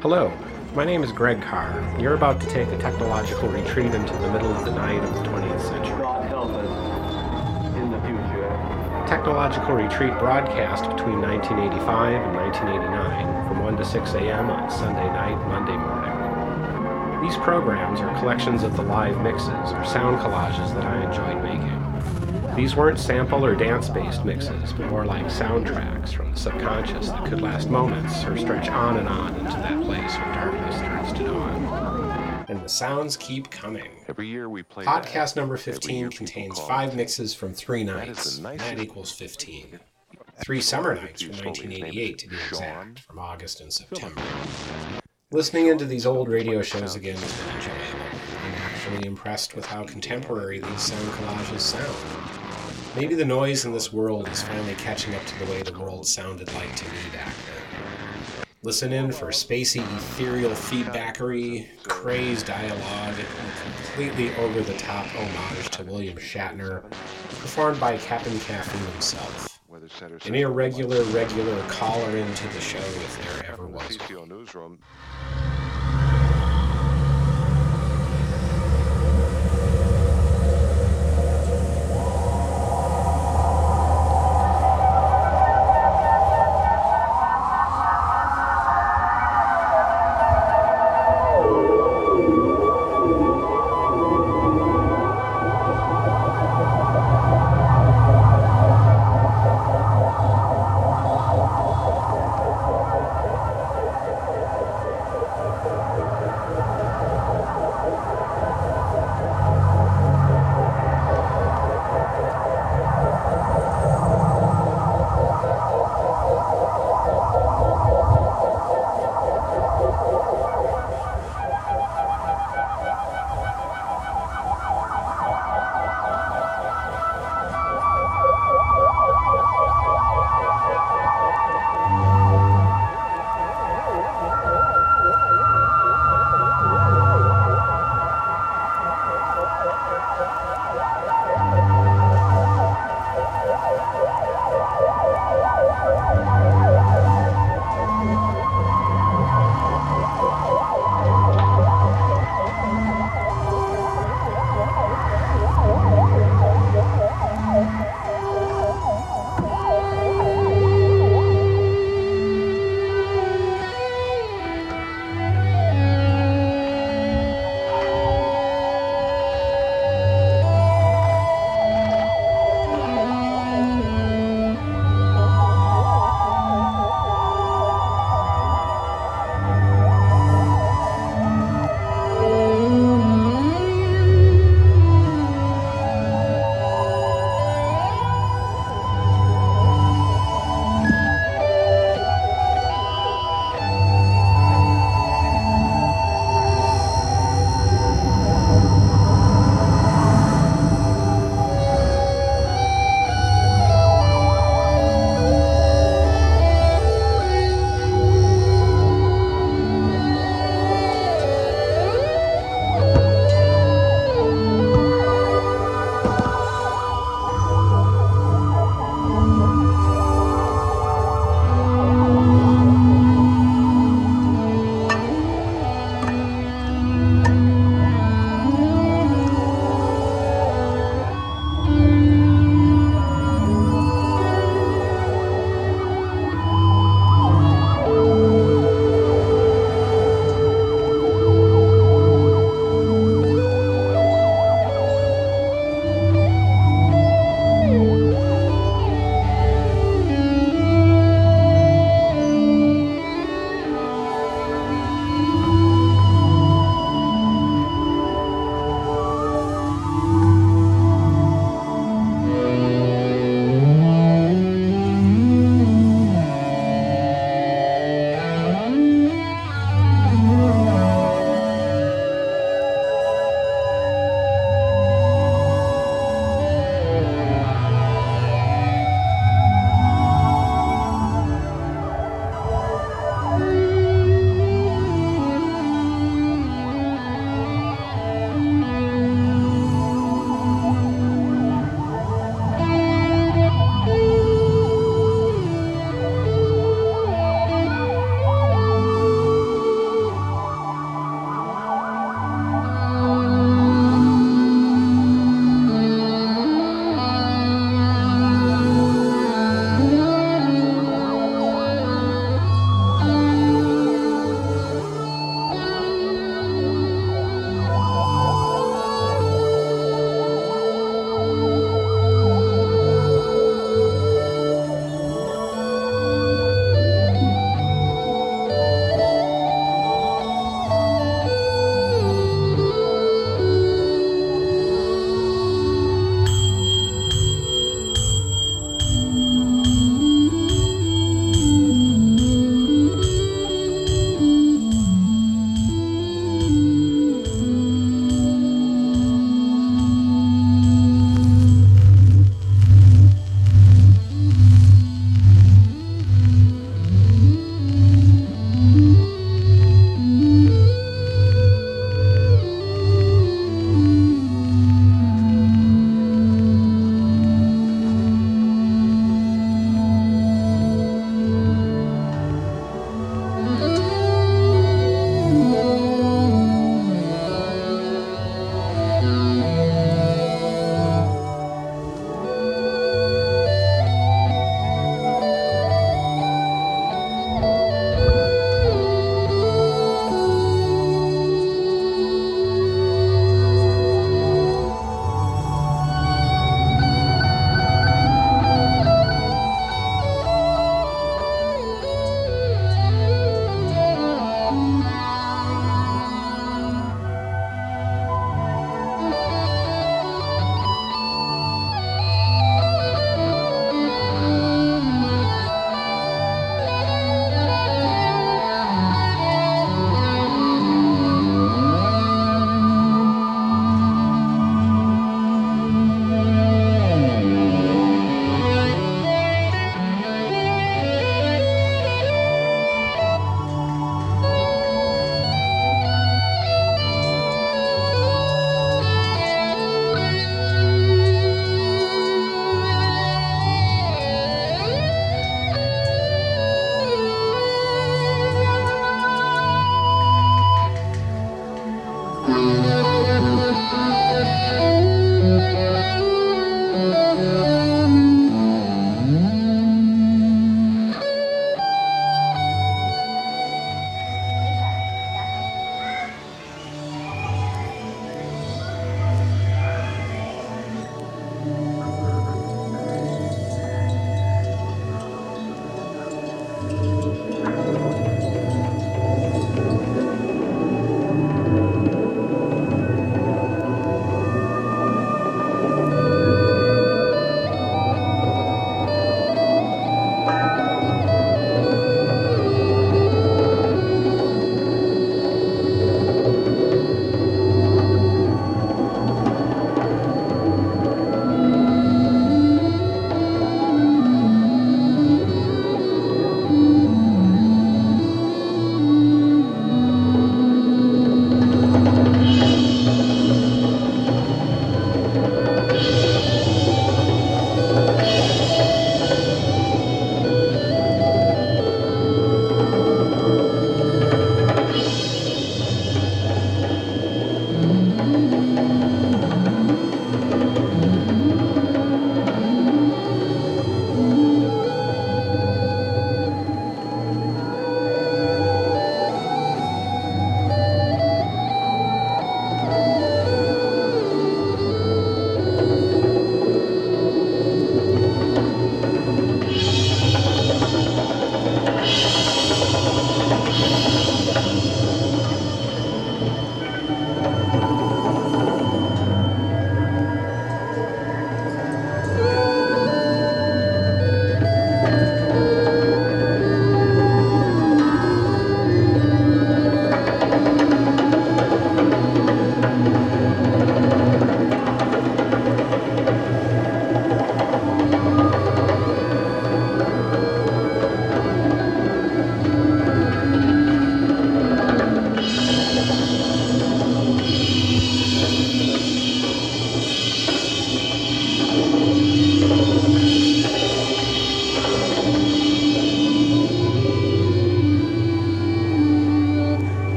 Hello, my name is Greg Carr. You're about to take a technological retreat into the middle of the night of the 20th century. God help us in the future. Technological Retreat broadcast between 1985 and 1989 from 1 to 6 a.m. on Sunday night, Monday morning. These programs are collections of the live mixes or sound collages that I enjoyed making. These weren't sample or dance-based mixes, but more like soundtracks from the subconscious that could last moments or stretch on and on into that place where darkness turns to dawn. And the sounds keep coming. Every year we play podcast number 15 contains 5 mixes from 3 nights. That equals 15. 3 summer nights from 1988 to be exact, from August and September. Listening into these old radio shows again has been enjoyable. I'm actually impressed with how contemporary these sound collages sound. Maybe the noise in this world is finally catching up to the way the world sounded like to me back then. Listen in for spacey, ethereal feedbackery, crazed dialogue, and completely over-the-top homage to William Shatner, performed by Captain Caffey himself. An irregular, regular caller into the show if there ever was one.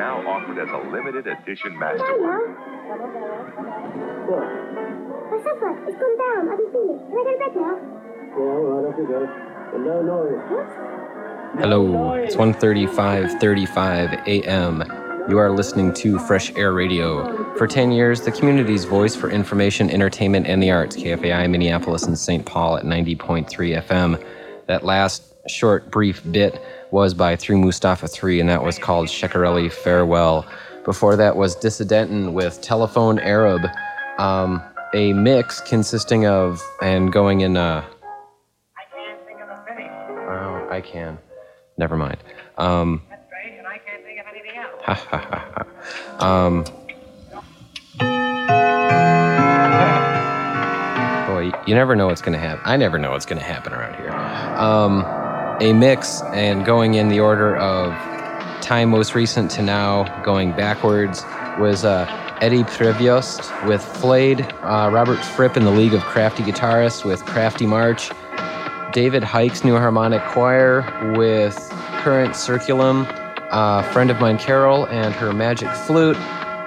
now offered as a limited edition masterwork. What? My supper. It's gone down. I can feel it. Can I get back now? Yeah, all right, I can go. And no noise. What? Hello. It's 1:35 a.m. You are listening to Fresh Air Radio. For 10 years, the community's voice for information, entertainment, and the arts. KFAI, Minneapolis, and St. Paul at 90.3 FM. That last short, brief bit was by 3 Mustaphas 3, and that was called Shekarelli Farewell. Before that was Dissidenten with Telephone Arab, a mix consisting of, and going in a... I can't think of a city. Oh, I can. Never mind. That's strange, and I can't think of anything else. Ha, ha, ha, ha. Boy, you never know what's going to happen. I never know what's going to happen around here. A mix, and going in the order of time most recent to now, going backwards, was Eddie Prévost with Flayed, Robert Fripp and the League of Crafty Guitarists with Crafty March, David Hykes, New Harmonic Choir with Current Circulum, friend of mine Carol and her Magic Flute,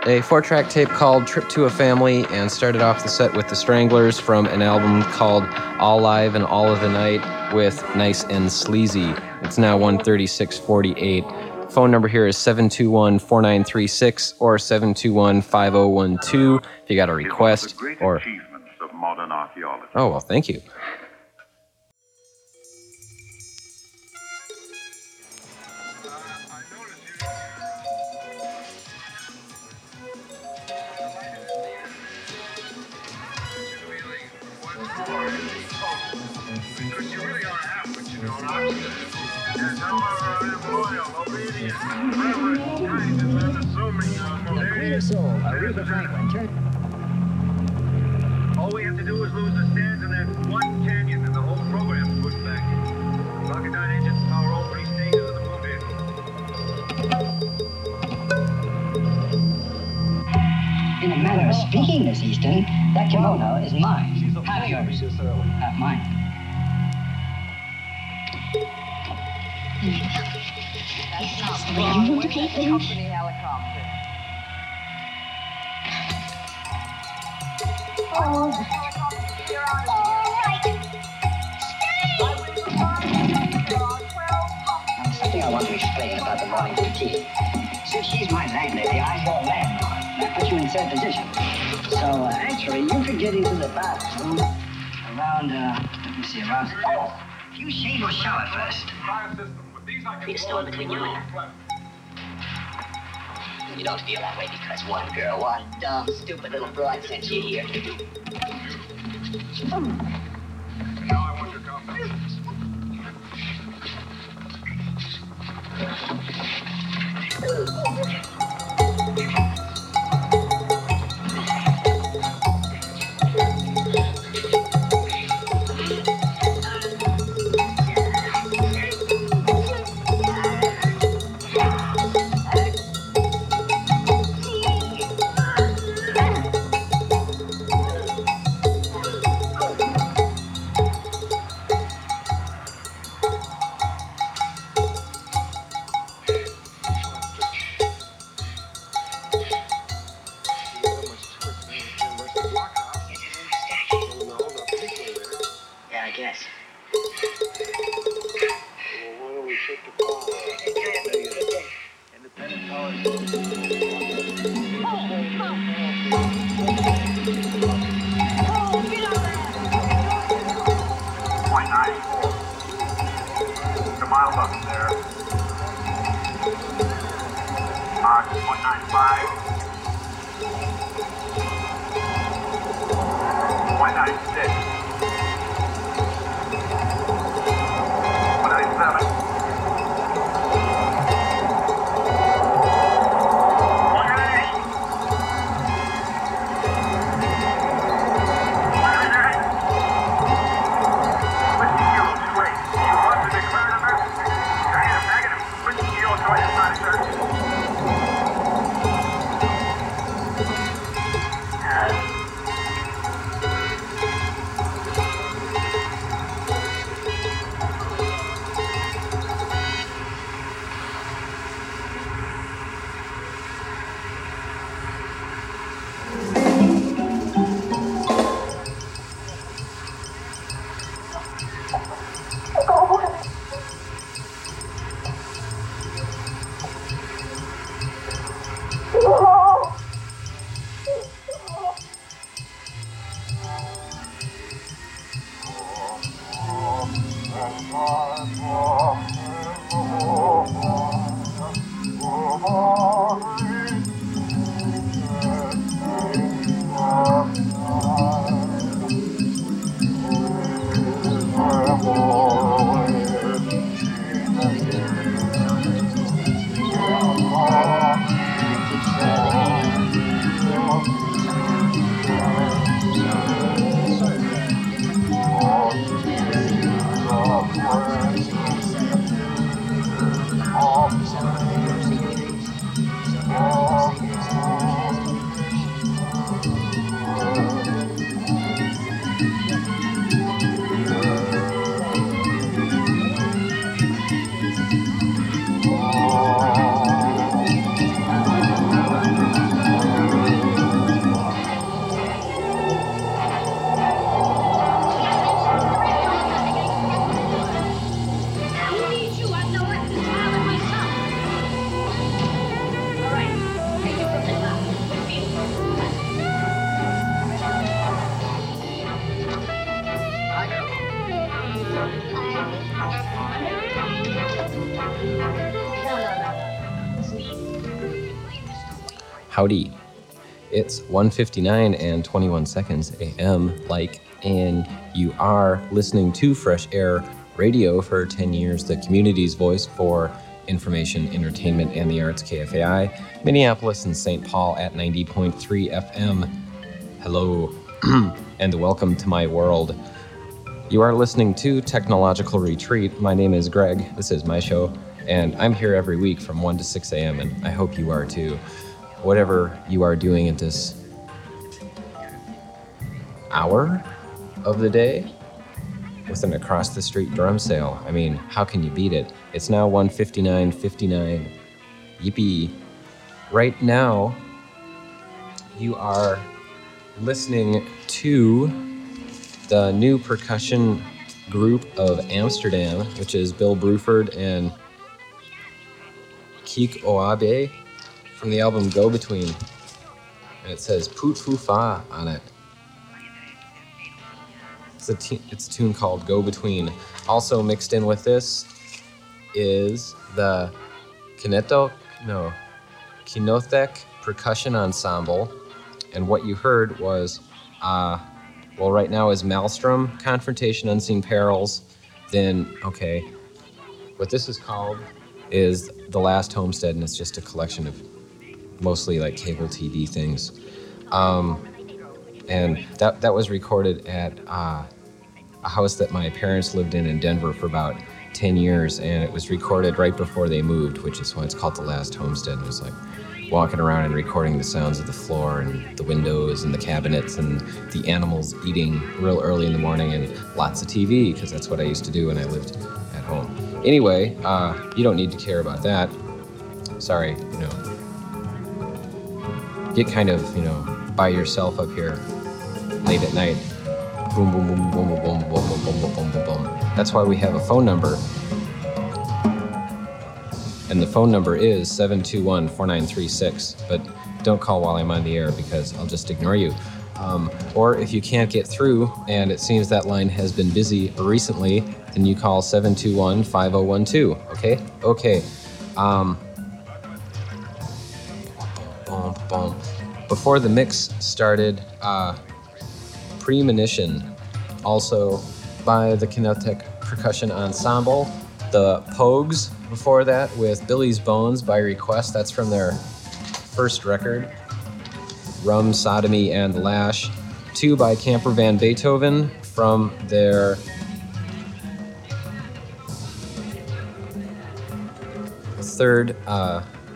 a 4-track tape called Trip to a Family, and started off the set with The Stranglers from an album called All Live and All of the Night with Nice and Sleazy. It's now 1:36:48. Phone number here is 721-4936 or 721-5012 if you got a request. Or achievements of modern archaeology. Oh, well, thank you. All we have to do is lose the stands and that one canyon and the whole program's put back. Rocketdyne engines power all three stages of the moon vehicle. In a manner of speaking, Miss Easton, that kimono is mine. Have yours. Have mine. That's not wrong. You want to pay for it? Oh, I can stay! Something I want to explain about the morning routine. Since she's my landlady, I'm your landlord. I put you in third position. So, actually, you could get into the bathroom around, around... Oh, you shave or shower first. Be a storm between you and her. You don't feel that way because one girl, one dumb, stupid little broad sent you here. Now I want your confidence. Howdy. It's 1:59 and 21 seconds a.m. and you are listening to Fresh Air Radio for 10 years, the community's voice for information, entertainment, and the arts, KFAI, Minneapolis and St. Paul at 90.3 FM. Hello, and welcome to my world. You are listening to Technological Retreat. My name is Greg. This is my show, and I'm here every week from 1 to 6 a.m., and I hope you are too. Whatever you are doing at this hour of the day with an across-the-street drum sale. I mean, how can you beat it? It's now 1:59:59. Yippee. Right now, you are listening to the new percussion group of Amsterdam, which is Bill Bruford and Kiek Oabe from the album Go Between. And it says Poot Foo Fa on it. It's a tune called Go Between. Also mixed in with this is the Kinothek Percussion Ensemble. And what you heard was right now is Maelstrom, Confrontation, Unseen Perils. Then, okay, what this is called is The Last Homestead, and it's just a collection of mostly like cable TV things. And that was recorded at a house that my parents lived in Denver for about 10 years, and it was recorded right before they moved, which is why it's called The Last Homestead. And it was like walking around and recording the sounds of the floor and the windows and the cabinets and the animals eating real early in the morning and lots of TV, because that's what I used to do when I lived at home. Anyway, you don't need to care about that. Sorry, get kind of, by yourself up here late at night. Boom, boom, boom, boom, boom, boom, boom, boom, boom, boom, boom, boom. That's why we have a phone number. And the phone number is 721-4936, but don't call while I'm on the air because I'll just ignore you. Or if you can't get through and it seems that line has been busy recently, then you call 721-5012, okay? Okay. Before the mix started, Premonition, also by the Kinothek Percussion Ensemble. The Pogues before that with Billy's Bones by request. That's from their first record, Rum, Sodomy, and Lash. 2 by Camper Van Beethoven from their third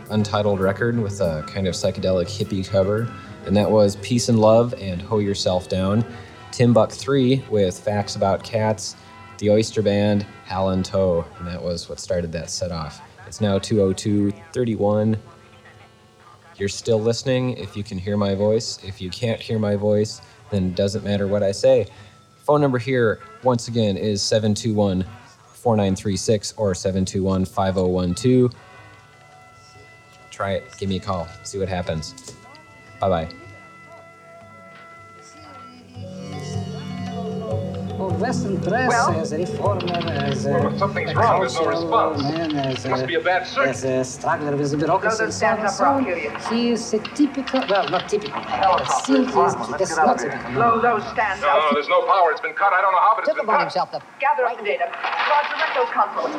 untitled record with a kind of psychedelic hippie cover, and that was Peace and Love and Hoe Yourself Down. Timbuk 3 with Facts About Cats, The Oyster Band, Hal and Toe, and that was what started that set off. It's now 2:02:31. You're still listening if you can hear my voice. If you can't hear my voice, then it doesn't matter what I say. Phone number here, once again, is 721-4936 or 721-5012. Try it. Give me a call. See what happens. Bye-bye. Well, something's wrong. There's no response. Must be a bad search. As a struggler with bureaucracy. He is a typical, well, not typical. Still, he's not typical. Blow those stands out. No, there's no power. It's been cut. I don't know how, but it's been cut. Gather up the data. Roger, recto console.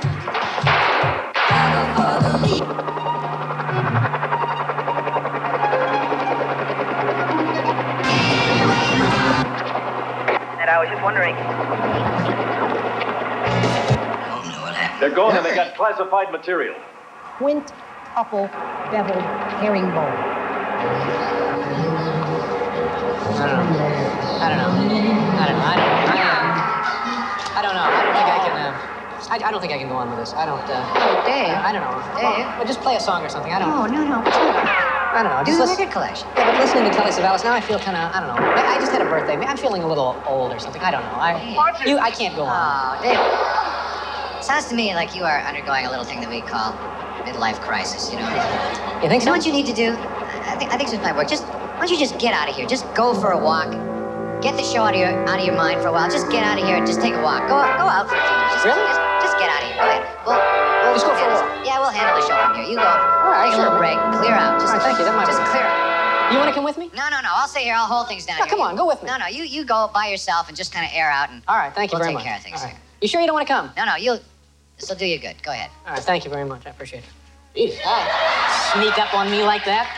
I was just wondering. They're going and they got classified material. Quint, apple, beveled, herringbone. I don't think I can go on with this. Dave. I don't know. Dave. Well, just play a song or something. I don't know. Just do the record collection. Yeah, but listening to Telly Savalas now, I feel kind of, I don't know. I just had a birthday. I'm feeling a little old or something. I don't know. I can't go on. Oh, Dave. Sounds to me like you are undergoing a little thing that we call midlife crisis, You think so? You know what you need to do? I think this might work. Why don't you just get out of here? Just go for a walk. Get the show out of your mind for a while. Just get out of here and just take a walk. Go out for a few minutes. Really? Just get out of here. Go ahead. We'll just go for a walk. Yeah, we'll handle the show from here. You go. All right. Take a little break. Clear out. Thank you. That might be. Clear out. You want to come with me? No. I'll stay here. I'll hold things down. No, come on. Go with me. No. You go by yourself and just kind of air out. And all right. Thank you very much. We'll take care of things. Right. You sure you don't want to come? No. This will do you good. Go ahead. All right. Thank you very much. I appreciate it. Jeez, oh, sneak up on me like that.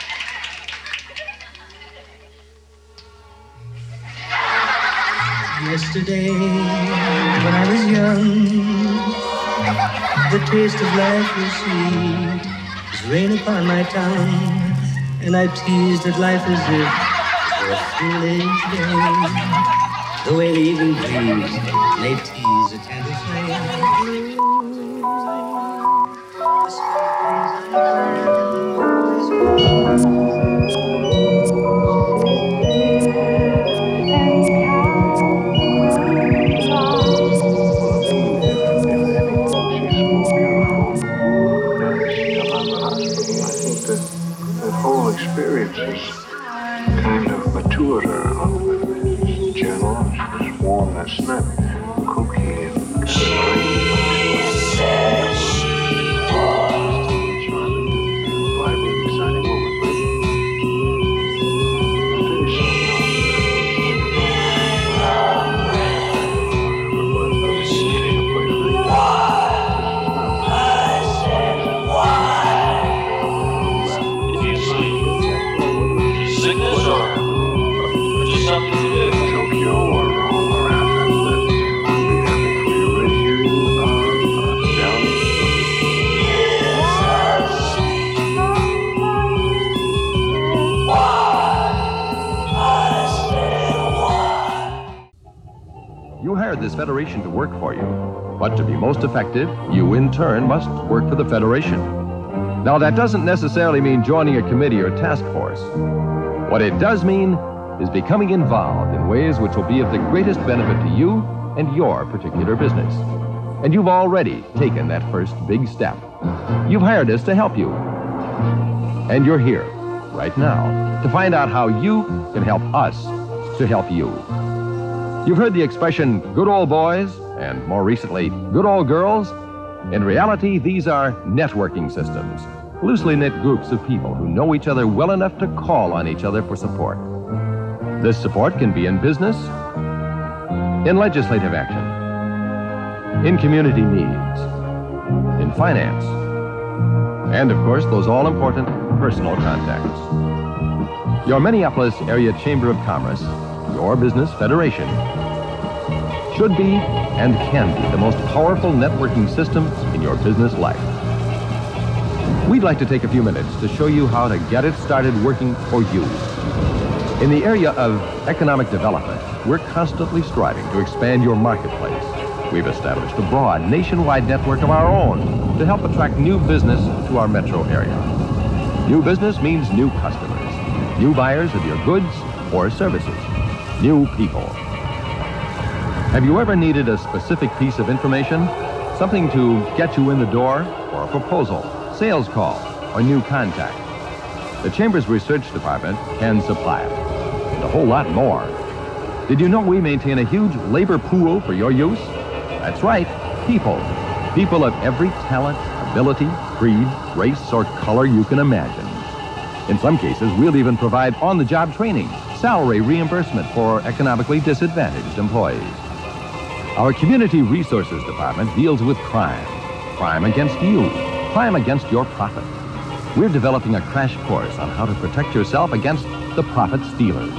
Yesterday, when I was young, the taste of life was sweet as rain upon my tongue. And I teased at life as if for a foolish game. The way they even please, they tease a tender flame. Whole experience is kind of maturer on the general, it's warm, it's not cookie and this federation to work for you. But to be most effective, you in turn must work for the federation. Now that doesn't necessarily mean joining a committee or task force. What it does mean is becoming involved in ways which will be of the greatest benefit to you and your particular business. And you've already taken that first big step. You've hired us to help you. And you're here, right now, to find out how you can help us to help you. You've heard the expression, good old boys, and more recently, good old girls. In reality, these are networking systems, loosely knit groups of people who know each other well enough to call on each other for support. This support can be in business, in legislative action, in community needs, in finance, and of course, those all-important personal contacts. Your Minneapolis Area Chamber of Commerce, your business federation, should be and can be the most powerful networking system in your business life. We'd like to take a few minutes to show you how to get it started working for you. In the area of economic development, we're constantly striving to expand your marketplace. We've established a broad nationwide network of our own to help attract new business to our metro area. New business means new customers, new buyers of your goods or services. New people. Have you ever needed a specific piece of information? Something to get you in the door, or a proposal, sales call, or new contact? The Chamber's research department can supply it, and a whole lot more. Did you know we maintain a huge labor pool for your use? That's right, people. People of every talent, ability, creed, race, or color you can imagine. In some cases, we'll even provide on-the-job training, salary reimbursement for economically disadvantaged employees. Our Community Resources Department deals with crime, crime against you, crime against your profit. We're developing a crash course on how to protect yourself against the profit stealers.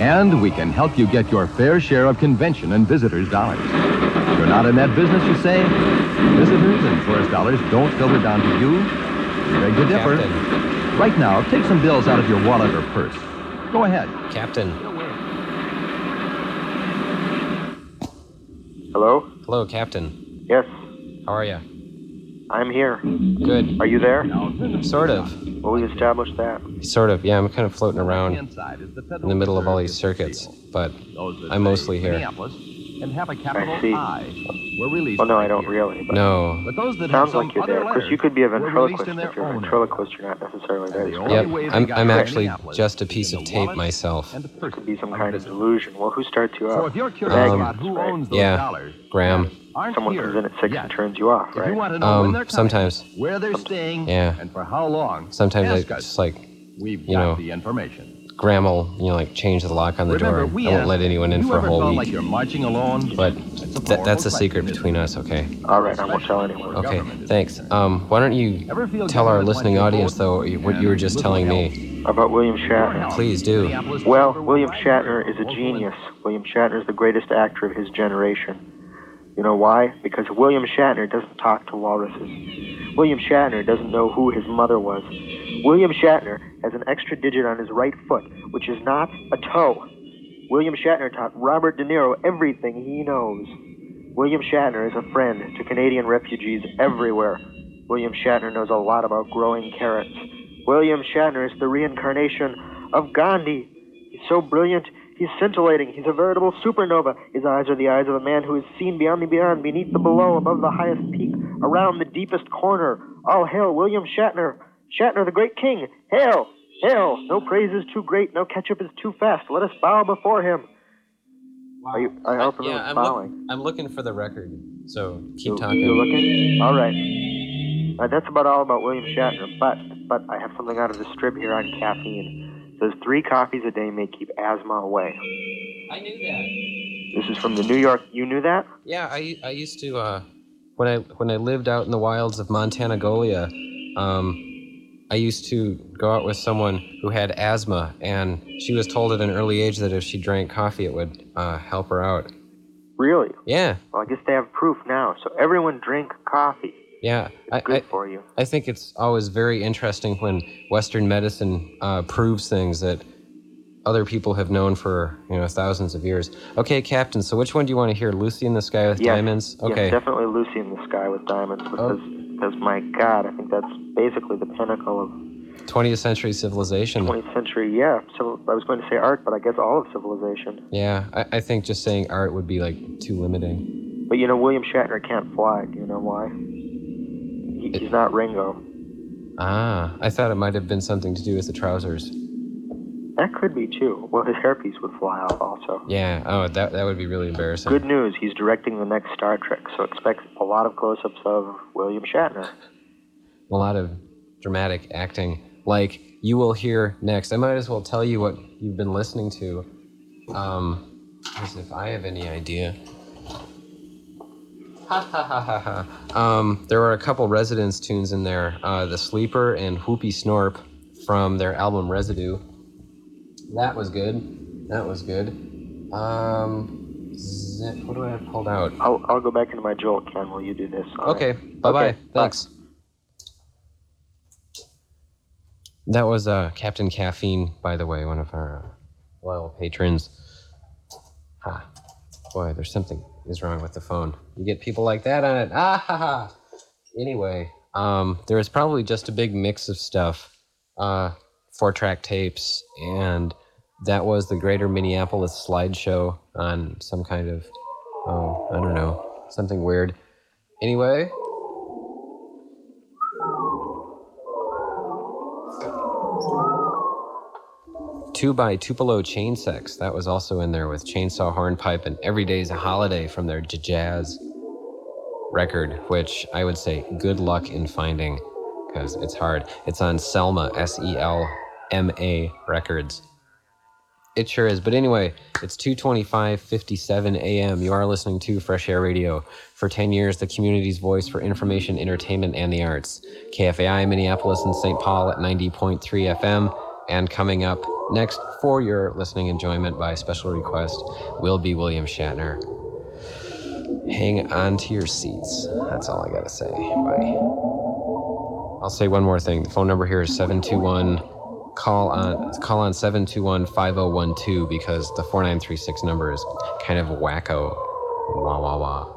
And we can help you get your fair share of convention and visitors' dollars. If you're not in that business, you say, visitors and tourist dollars don't filter down to you. You beg to differ. Captain. Right now, take some bills out of your wallet or purse. Go ahead. Captain. Hello? Hello, Captain. Yes. How are you? I'm here. Good. Are you there? No. Sort of. Well, we established that. Sort of, yeah. I'm kind of floating around in the middle of all these circuits, but I'm mostly here. I see. Well, no, I don't really. But no. Sounds like you're there. Of course, you could be a ventriloquist. If you're a ventriloquist, you're not necessarily there. Yep, I'm actually just a piece of tape myself. It could be some kind of delusion. Well, who starts you out? Graham. Someone comes in at 6 and turns you off, right? Sometimes. Where they're staying and for how long. Sometimes I just like We've got the information. Grandma, change the lock on the door. I won't let anyone in for a whole week. Like you're marching alone? But that's a secret between us, okay? All right, I won't tell anyone. Okay, thanks. Why don't you tell our listening audience, though, what you were just telling me? About William Shatner. Please do. Well, William Shatner is a genius. William Shatner is the greatest actor of his generation. You know why? Because William Shatner doesn't talk to walruses. William Shatner doesn't know who his mother was. William Shatner has an extra digit on his right foot, which is not a toe. William Shatner taught Robert De Niro everything he knows. William Shatner is a friend to Canadian refugees everywhere. William Shatner knows a lot about growing carrots. William Shatner is the reincarnation of Gandhi. He's so brilliant. He's scintillating. He's a veritable supernova. His eyes are the eyes of a man who is seen beyond the beyond, beneath the below, above the highest peak, around the deepest corner. All hail William Shatner. Shatner, the great king. Hail! Hail! No praise is too great. No ketchup is too fast. Let us bow before him. Wow. I hope I'm bowing. I'm looking for the record, so keep talking. You're looking? All right. That's about all about William Shatner, but I have something out of the strip here on caffeine. Says 3 coffees a day may keep asthma away. I knew that. This is from the New York. You knew that? Yeah, I used to when I lived out in the wilds of Montanagolia, I used to go out with someone who had asthma, and she was told at an early age that if she drank coffee, it would help her out. Really? Yeah. Well, I guess they have proof now. So everyone drink coffee. Yeah, good for you. I think it's always very interesting when Western medicine proves things that other people have known for thousands of years. Okay, Captain. So which one do you want to hear? Lucy in the Sky with Diamonds. Okay. Yes, definitely Lucy in the Sky with Diamonds, because my God, I think that's basically the pinnacle of 20th century civilization. 20th century, yeah. So I was going to say art, but I guess all of civilization. Yeah, I think just saying art would be too limiting. But William Shatner can't fly. Do you know why? He's not Ringo. Ah, I thought it might have been something to do with the trousers. That could be, too. Well, his hairpiece would fly off also. Yeah, that would be really embarrassing. Good news, he's directing the next Star Trek, so expect a lot of close-ups of William Shatner. A lot of dramatic acting, like you will hear next. I might as well tell you what you've been listening to, as if I have any idea. There were a couple Residence tunes in there, The Sleeper and Whoopie Snorp from their album Residue. That was good. What do I have pulled out? I'll go back into my Joel, Ken, while you do this. All right. Bye-bye. Okay. Thanks. Bye. That was Captain Caffeine, by the way, one of our loyal patrons. Boy, there's something is wrong with the phone. You get people like that on it. Anyway, there was probably just a big mix of stuff, 4-track tapes, and that was the Greater Minneapolis slideshow on some kind of, I don't know, something weird. Anyway. Two by Tupelo Chainsex. That was also in there with Chainsaw Hornpipe and Every Day's a Holiday from their jazz record, which I would say good luck in finding because it's hard. It's on Selma, SELMA Records. It sure is. But anyway, it's 2:25:57 a.m. You are listening to Fresh Air Radio. For 10 years, the community's voice for information, entertainment, and the arts. KFAI Minneapolis and St. Paul at 90.3 FM. And coming up next, for your listening enjoyment by special request, will be William Shatner. Hang on to your seats. That's all I gotta say. Bye. I'll say one more thing. The phone number here is 721. Call on 721-5012 because the 4936 number is kind of wacko. Wah wah wah.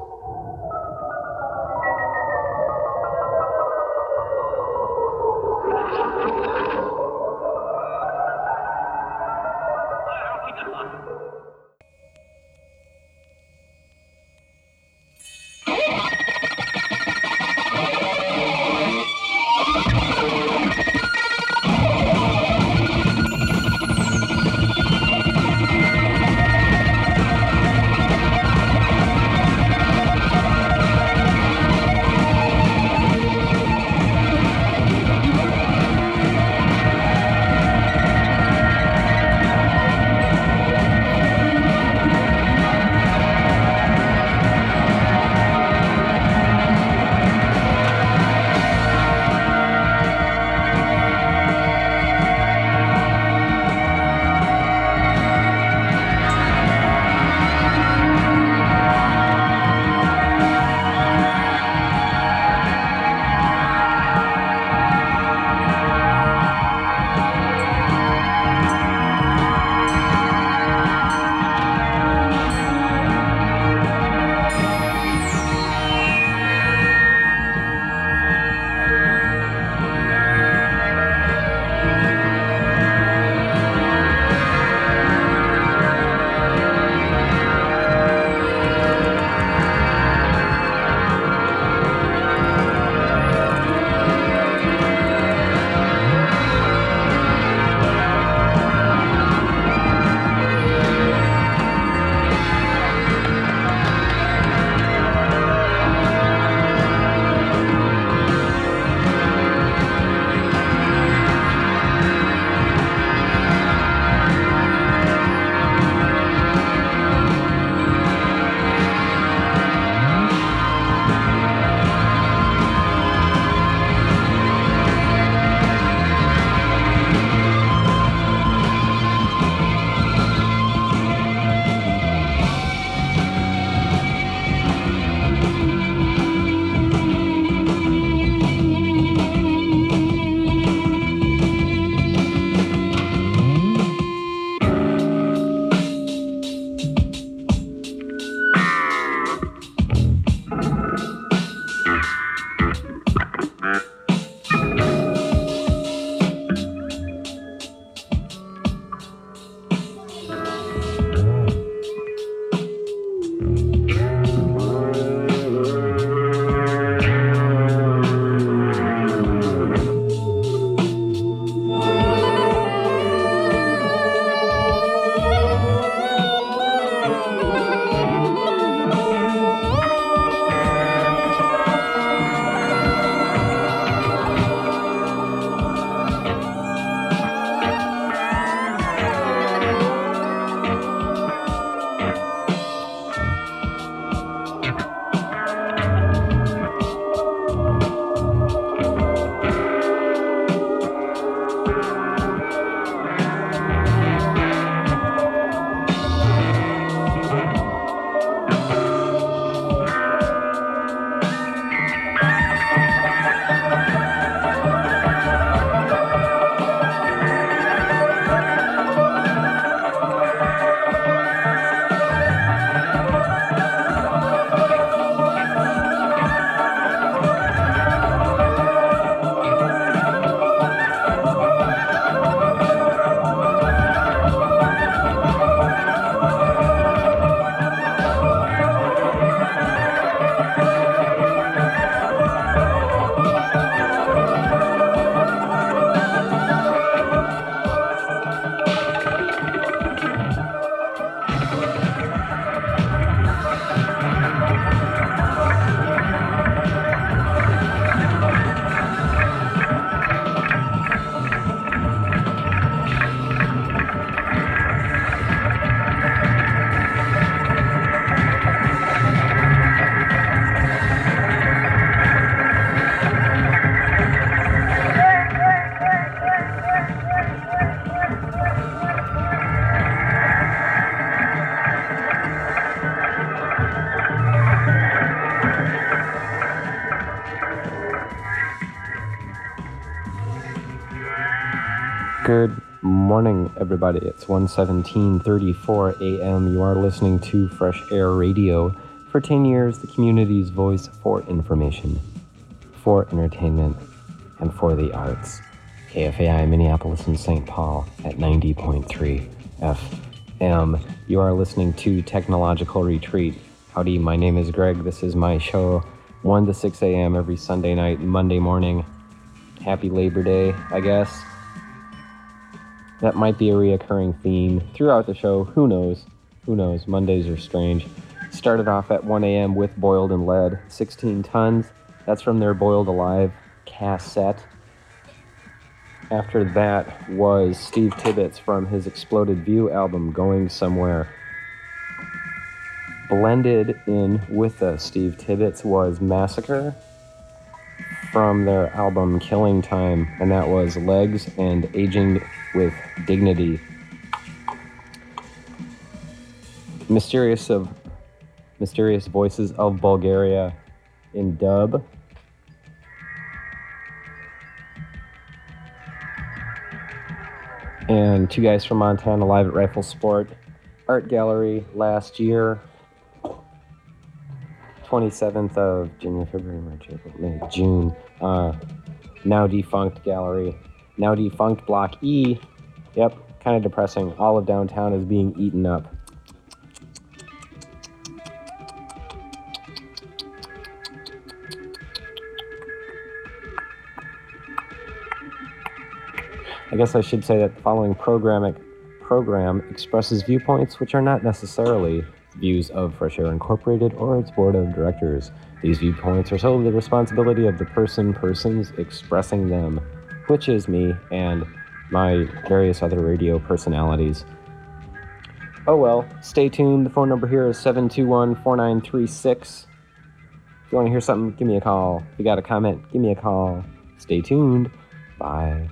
Good morning, everybody. It's 1:17:34 a.m. You are listening to Fresh Air Radio. For 10 years, the community's voice for information, for entertainment, and for the arts. KFAI Minneapolis and St. Paul at 90.3 FM. You are listening to Technological Retreat. Howdy, my name is Greg. This is my show, 1 to 6 a.m. every Sunday night and Monday morning. Happy Labor Day, I guess. That might be a reoccurring theme throughout the show. Who knows? Who knows? Mondays are strange. Started off at 1 a.m. with Boiled and Lead, 16 tons. That's from their Boiled Alive cassette. After that was Steve Tibbetts from his Exploded View album, Going Somewhere. Blended in with the Steve Tibbetts was Massacre from their album Killing Time, and that was Legs and Aging with Dignity. Mysterious Voices of Bulgaria in dub. And two guys from Montana live at Rifle Sport Art Gallery last year. 27th of January, February, March, April, May, June. Now defunct gallery. Now defunct Block E. Yep, kind of depressing. All of downtown is being eaten up. I guess I should say that the following program expresses viewpoints which are not necessarily views of Fresh Air Incorporated or its board of directors. These viewpoints are solely the responsibility of the persons expressing them, which is me and my various other radio personalities. Oh well, stay tuned. The phone number here is 721-4936. If you want to hear something, give me a call. If you got a comment, give me a call. Stay tuned. Bye.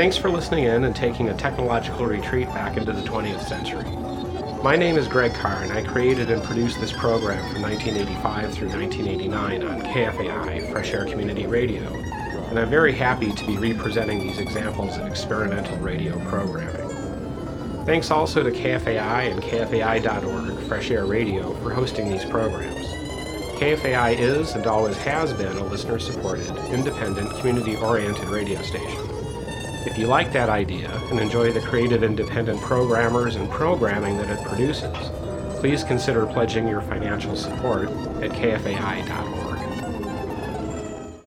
Thanks for listening in and taking a technological retreat back into the 20th century. My name is Greg Carr, and I created and produced this program from 1985 through 1989 on KFAI, Fresh Air Community Radio, and I'm very happy to be representing these examples of experimental radio programming. Thanks also to KFAI and KFAI.org, Fresh Air Radio, for hosting these programs. KFAI is and always has been a listener-supported, independent, community-oriented radio station. If you like that idea and enjoy the creative independent programmers and programming that it produces, please consider pledging your financial support at KFAI.org.